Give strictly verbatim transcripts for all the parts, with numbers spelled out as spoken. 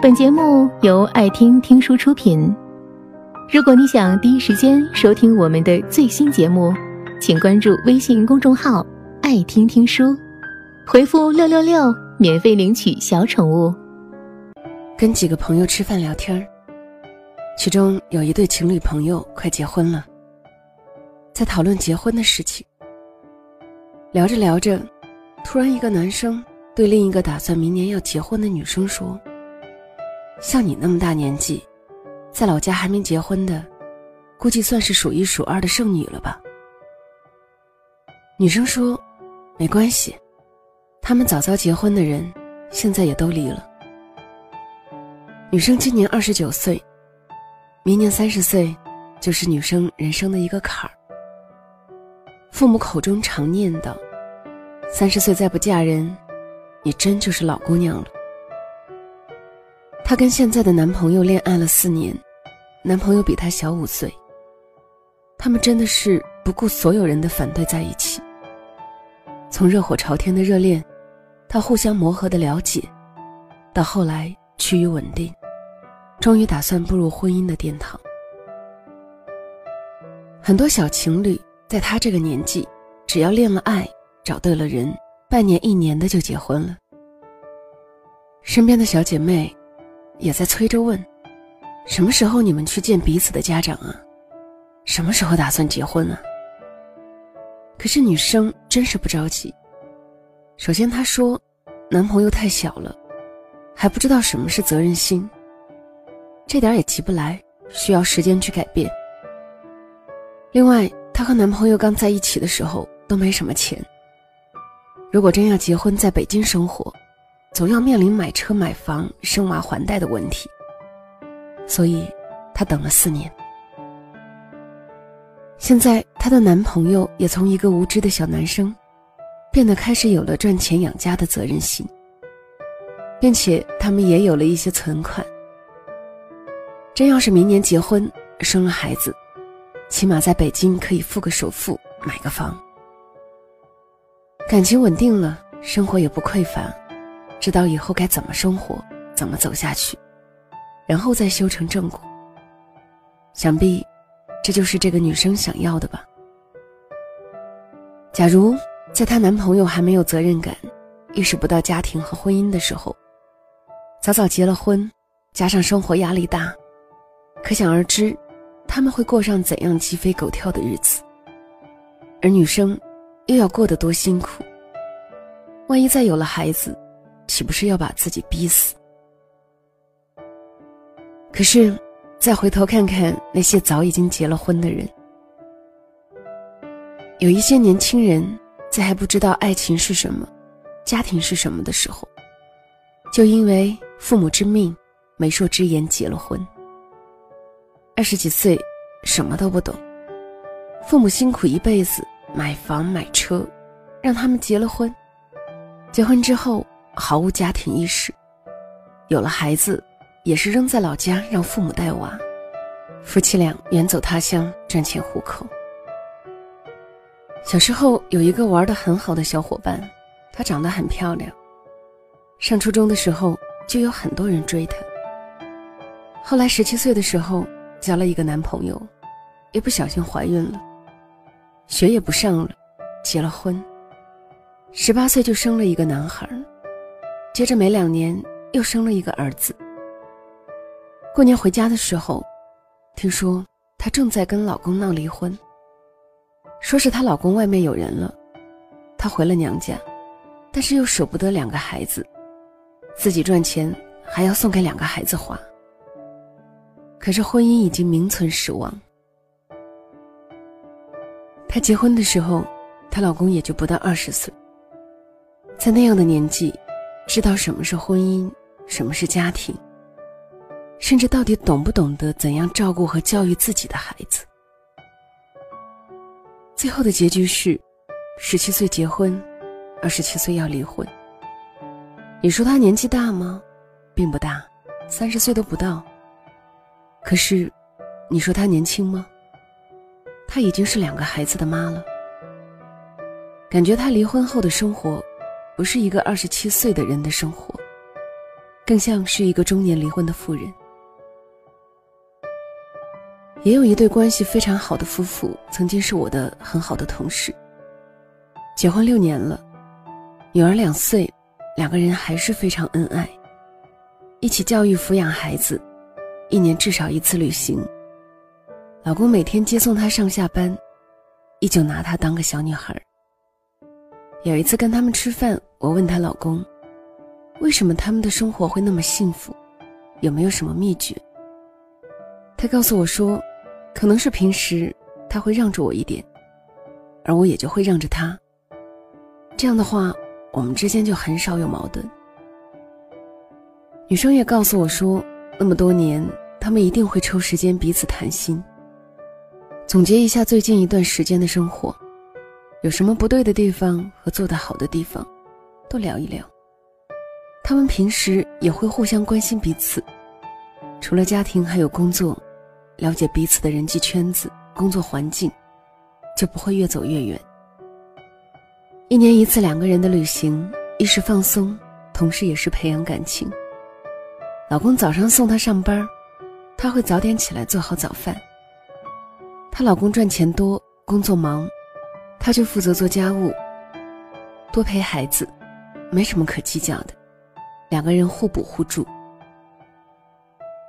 本节目由爱听听书出品。如果你想第一时间收听我们的最新节目，请关注微信公众号爱听听书，回复六六六免费领取小宠物。跟几个朋友吃饭聊天，其中有一对情侣朋友快结婚了，在讨论结婚的事情。聊着聊着，突然一个男生对另一个打算明年要结婚的女生说，像你那么大年纪，在老家还没结婚的，估计算是数一数二的剩女了吧。女生说，没关系，他们早早结婚的人现在也都离了。女生今年二十九岁，明年三十岁就是女生人生的一个坎儿。父母口中常念叨，三十岁再不嫁人，你真就是老姑娘了。她跟现在的男朋友恋爱了四年，男朋友比她小五岁，他们真的是不顾所有人的反对在一起。从热火朝天的热恋到互相磨合的了解，到后来趋于稳定，终于打算步入婚姻的殿堂。很多小情侣在他这个年纪，只要恋了爱，找对了人，半年一年的就结婚了。身边的小姐妹也在催着问，什么时候你们去见彼此的家长啊？什么时候打算结婚啊？可是女生真是不着急。首先她说，男朋友太小了，还不知道什么是责任心，这点也急不来，需要时间去改变。另外，她和男朋友刚在一起的时候都没什么钱，如果真要结婚在北京生活，总要面临买车买房生娃还贷的问题，所以她等了四年。现在她的男朋友也从一个无知的小男生变得开始有了赚钱养家的责任心，并且他们也有了一些存款。真要是明年结婚生了孩子，起码在北京可以付个首付买个房。感情稳定了，生活也不匮乏，知道以后该怎么生活怎么走下去，然后再修成正果。想必这就是这个女生想要的吧。假如在她男朋友还没有责任感，意识不到家庭和婚姻的时候，早早结了婚，加上生活压力大，可想而知他们会过上怎样鸡飞狗跳的日子，而女生又要过得多辛苦。万一再有了孩子，岂不是要把自己逼死？可是再回头看看那些早已经结了婚的人，有一些年轻人在还不知道爱情是什么家庭是什么的时候，就因为父母之命媒妁之言结了婚。二十几岁什么都不懂，父母辛苦一辈子买房买车，让他们结了婚，结婚之后毫无家庭意识，有了孩子也是扔在老家让父母带娃，夫妻俩远走他乡赚钱糊口。小时候有一个玩得很好的小伙伴，她长得很漂亮，上初中的时候就有很多人追她。后来十七岁的时候交了一个男朋友，一不小心怀孕了，学也不上了，结了婚。十八岁就生了一个男孩，接着没两年又生了一个儿子。过年回家的时候，听说她正在跟老公闹离婚，说是她老公外面有人了。她回了娘家，但是又舍不得两个孩子，自己赚钱还要送给两个孩子花。可是婚姻已经名存实亡。她结婚的时候，她老公也就不到二十岁，在那样的年纪，知道什么是婚姻，什么是家庭，甚至到底懂不懂得怎样照顾和教育自己的孩子。最后的结局是十七岁结婚，二十七岁要离婚。你说她年纪大吗？并不大，三十岁都不到。可是你说她年轻吗？她已经是两个孩子的妈了。感觉她离婚后的生活不是一个二十七岁的人的生活，更像是一个中年离婚的妇人。也有一对关系非常好的夫妇，曾经是我的很好的同事，结婚六年了，女儿两岁，两个人还是非常恩爱，一起教育抚养孩子，一年至少一次旅行。老公每天接送她上下班，依旧拿她当个小女孩。有一次跟他们吃饭，我问她老公，为什么他们的生活会那么幸福，有没有什么秘诀？她告诉我说，可能是平时她会让着我一点，而我也就会让着她。这样的话，我们之间就很少有矛盾。女生也告诉我说，那么多年，他们一定会抽时间彼此谈心，总结一下最近一段时间的生活，有什么不对的地方和做得好的地方，都聊一聊。他们平时也会互相关心彼此，除了家庭还有工作，了解彼此的人际圈子、工作环境，就不会越走越远。一年一次两个人的旅行，一是放松，同时也是培养感情。老公早上送她上班，她会早点起来做好早饭。她老公赚钱多，工作忙，她就负责做家务，多陪孩子，没什么可计较的，两个人互补互助。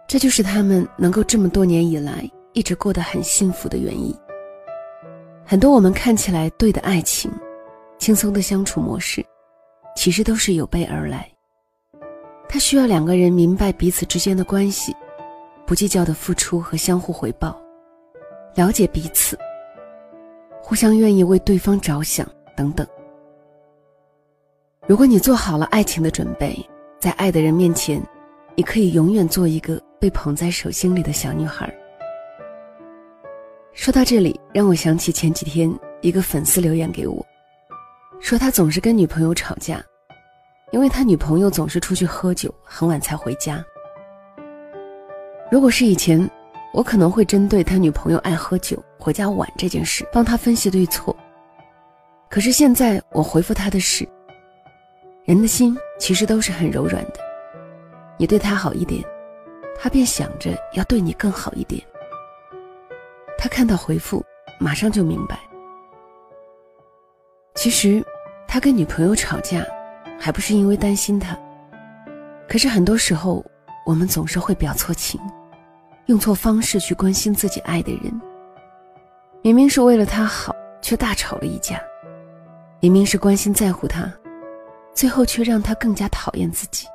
这就是他们能够这么多年以来一直过得很幸福的原因。很多我们看起来对的爱情，轻松的相处模式，其实都是有备而来。它需要两个人明白彼此之间的关系，不计较的付出和相互回报，了解彼此，互相愿意为对方着想等等。如果你做好了爱情的准备，在爱的人面前，你可以永远做一个被捧在手心里的小女孩。说到这里，让我想起前几天一个粉丝留言给我，说他总是跟女朋友吵架，因为他女朋友总是出去喝酒，很晚才回家。如果是以前，我可能会针对他女朋友爱喝酒、回家晚这件事帮他分析对错。可是现在我回复他的是，人的心其实都是很柔软的，你对他好一点，他便想着要对你更好一点。他看到回复马上就明白，其实他跟女朋友吵架还不是因为担心他。可是很多时候我们总是会表错情，用错方式去关心自己爱的人，明明是为了他好，却大吵了一架，明明是关心在乎他，最后却让他更加讨厌自己。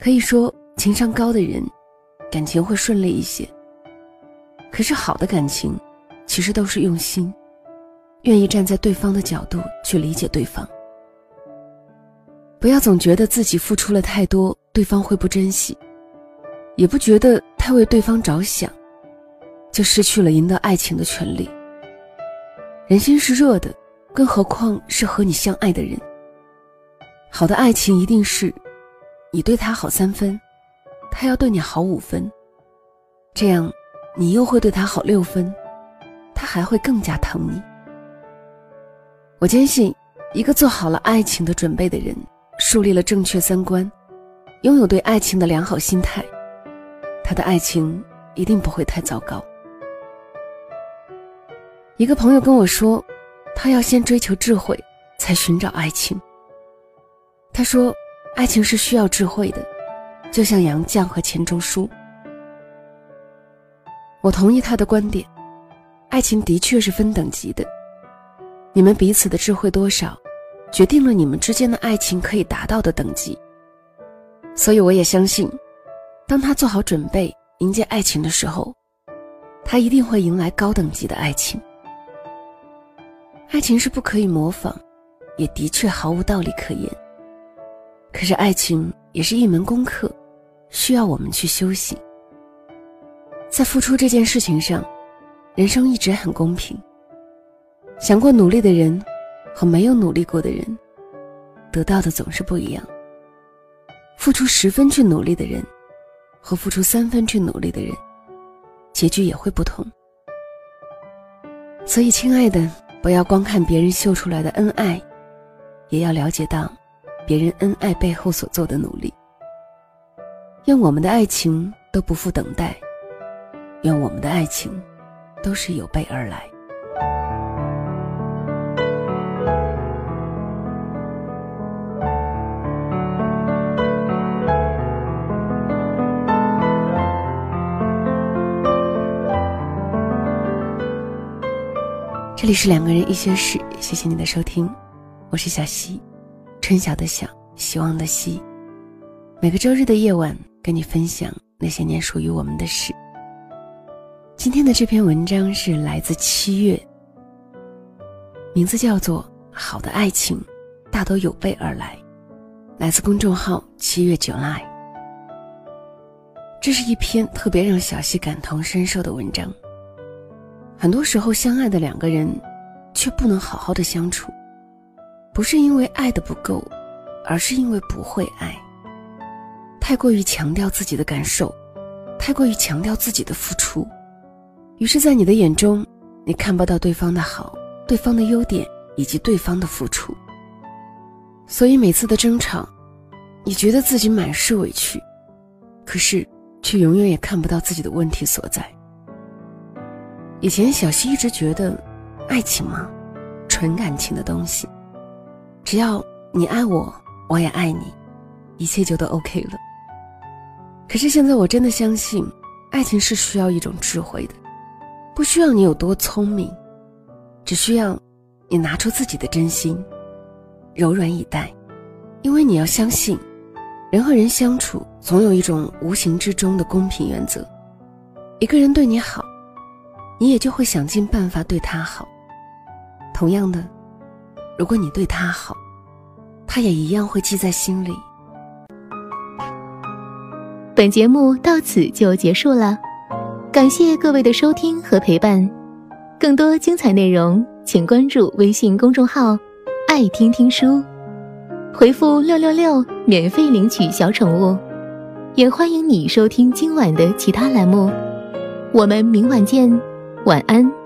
可以说情商高的人感情会顺利一些，可是好的感情其实都是用心，愿意站在对方的角度去理解对方。不要总觉得自己付出了太多，对方会不珍惜，也不觉得太为对方着想，就失去了赢得爱情的权利。人心是热的，更何况是和你相爱的人。好的爱情一定是，你对他好三分，他要对你好五分，这样你又会对他好六分，他还会更加疼你。我坚信，一个做好了爱情的准备的人，树立了正确三观，拥有对爱情的良好心态，他的爱情一定不会太糟糕。一个朋友跟我说，他要先追求智慧，才寻找爱情。他说，爱情是需要智慧的，就像杨绛和钱钟书。我同意他的观点，爱情的确是分等级的。你们彼此的智慧多少，决定了你们之间的爱情可以达到的等级。所以我也相信，当他做好准备迎接爱情的时候，他一定会迎来高等级的爱情。爱情是不可以模仿，也的确毫无道理可言。可是爱情也是一门功课，需要我们去修行。在付出这件事情上，人生一直很公平。想过努力的人和没有努力过的人，得到的总是不一样。付出十分去努力的人和付出三分去努力的人，结局也会不同。所以亲爱的，不要光看别人秀出来的恩爱，也要了解到别人恩爱背后所做的努力。愿我们的爱情都不负等待，愿我们的爱情都是有备而来。这里是两个人一些事，谢谢你的收听，我是小溪，春晓的晓，希望的希。每个周日的夜晚，跟你分享那些年属于我们的事。今天的这篇文章是来自七月，名字叫做好的爱情大都有备而来，来自公众号七月 July。 这是一篇特别让小溪感同身受的文章。很多时候相爱的两个人却不能好好的相处，不是因为爱的不够，而是因为不会爱，太过于强调自己的感受，太过于强调自己的付出，于是在你的眼中，你看不到对方的好，对方的优点，以及对方的付出。所以每次的争吵，你觉得自己满是委屈，可是却永远也看不到自己的问题所在。以前小溪一直觉得，爱情嘛，纯感情的东西，只要你爱我，我也爱你，一切就都 OK 了。可是现在我真的相信，爱情是需要一种智慧的，不需要你有多聪明，只需要你拿出自己的真心，柔软以待。因为你要相信，人和人相处总有一种无形之中的公平原则，一个人对你好，你也就会想尽办法对他好。同样的，如果你对他好，他也一样会记在心里。本节目到此就结束了，感谢各位的收听和陪伴。更多精彩内容，请关注微信公众号爱听听书，回复六六六免费领取小宠物。也欢迎你收听今晚的其他栏目，我们明晚见，晚安。